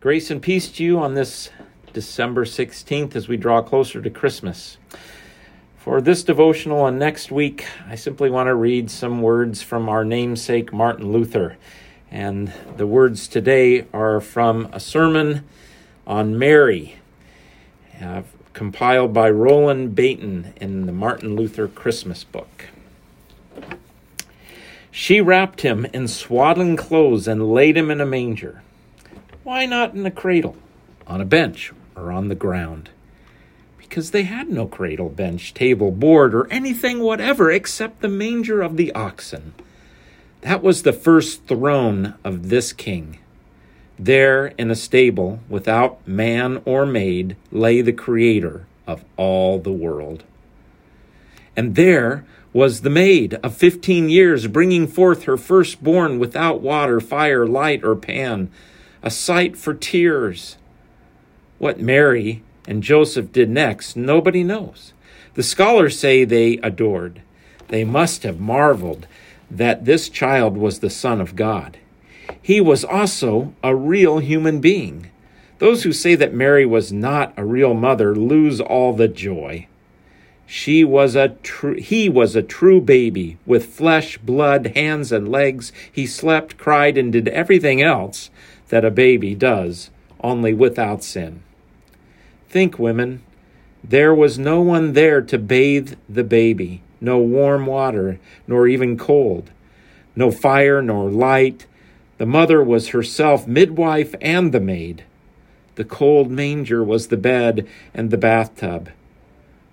Grace and peace to you on this December 16th as we draw closer to Christmas. For this devotional and next week, I simply want to read some words from our namesake Martin Luther. And the words today are from a sermon on Mary, compiled by Roland Bainton in the Martin Luther Christmas book. She wrapped him in swaddling clothes and laid him in a manger. Why not in a cradle, on a bench, or on the ground? Because they had no cradle, bench, table, board, or anything whatever except the manger of the oxen. That was the first throne of this king. There, in a stable, without man or maid, lay the Creator of all the world. And there was the maid of 15 years, bringing forth her firstborn without water, fire, light, or pan, a sight for tears. What Mary and Joseph did next, nobody knows. The scholars say they adored. They must have marveled that this child was the Son of God. He was also a real human being. Those who say that Mary was not a real mother lose all the joy. He was a true baby with flesh, blood, hands, and legs. He slept, cried, and did everything else that a baby does, only without sin. Think, women, there was no one there to bathe the baby, no warm water, nor even cold, no fire, nor light. The mother was herself midwife and the maid. The cold manger was the bed and the bathtub.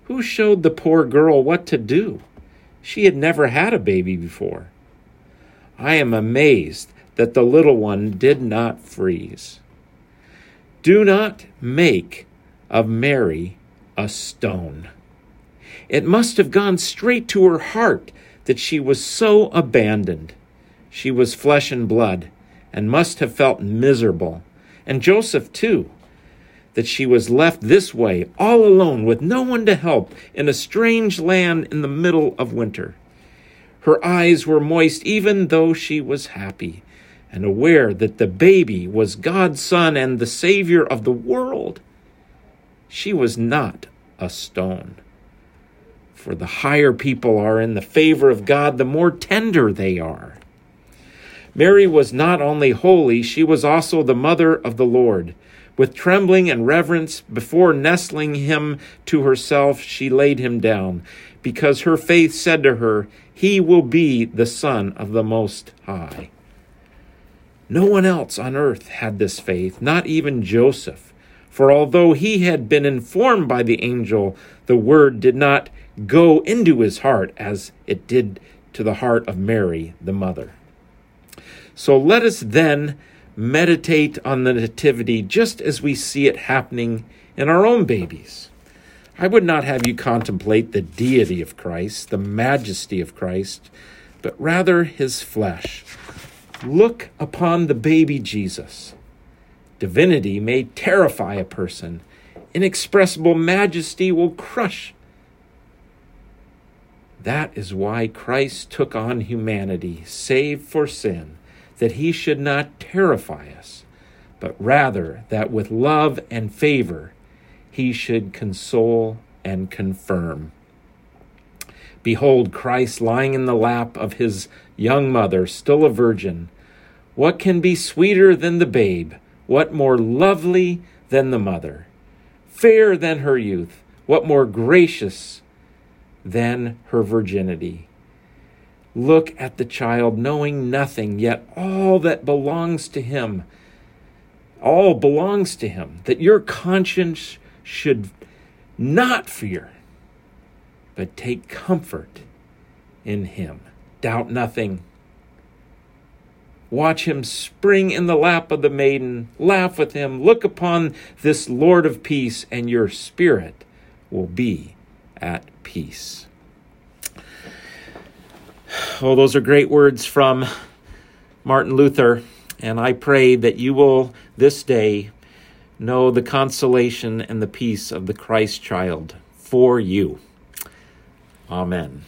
Who showed the poor girl what to do? She had never had a baby before. I am amazed that the little one did not freeze. Do not make of Mary a stone. It must have gone straight to her heart that she was so abandoned. She was flesh and blood and must have felt miserable. And Joseph too, that she was left this way, all alone, with no one to help, in a strange land in the middle of winter. Her eyes were moist even though she was happy and aware that the baby was God's Son and the Savior of the world. She was not a stone. For the higher people are in the favor of God, the more tender they are. Mary was not only holy, she was also the mother of the Lord. With trembling and reverence, before nestling him to herself, she laid him down, because her faith said to her, "He will be the Son of the Most High." No one else on earth had this faith, not even Joseph. For although he had been informed by the angel, the word did not go into his heart as it did to the heart of Mary, the mother. So let us then meditate on the nativity just as we see it happening in our own babies. I would not have you contemplate the deity of Christ, the majesty of Christ, but rather his flesh. Look upon the baby Jesus. Divinity may terrify a person. Inexpressible majesty will crush. That is why Christ took on humanity, save for sin, that he should not terrify us, but rather that with love and favor he should console and confirm. Behold, Christ lying in the lap of his young mother, still a virgin. What can be sweeter than the babe? What more lovely than the mother? Fairer than her youth? What more gracious than her virginity? Look at the child, knowing nothing, yet all that belongs to him, that your conscience should not fear, but take comfort in him. Doubt nothing. Watch him spring in the lap of the maiden. Laugh with him. Look upon this Lord of peace, and your spirit will be at peace. Oh, those are great words from Martin Luther, and I pray that you will this day know the consolation and the peace of the Christ child for you. Amen.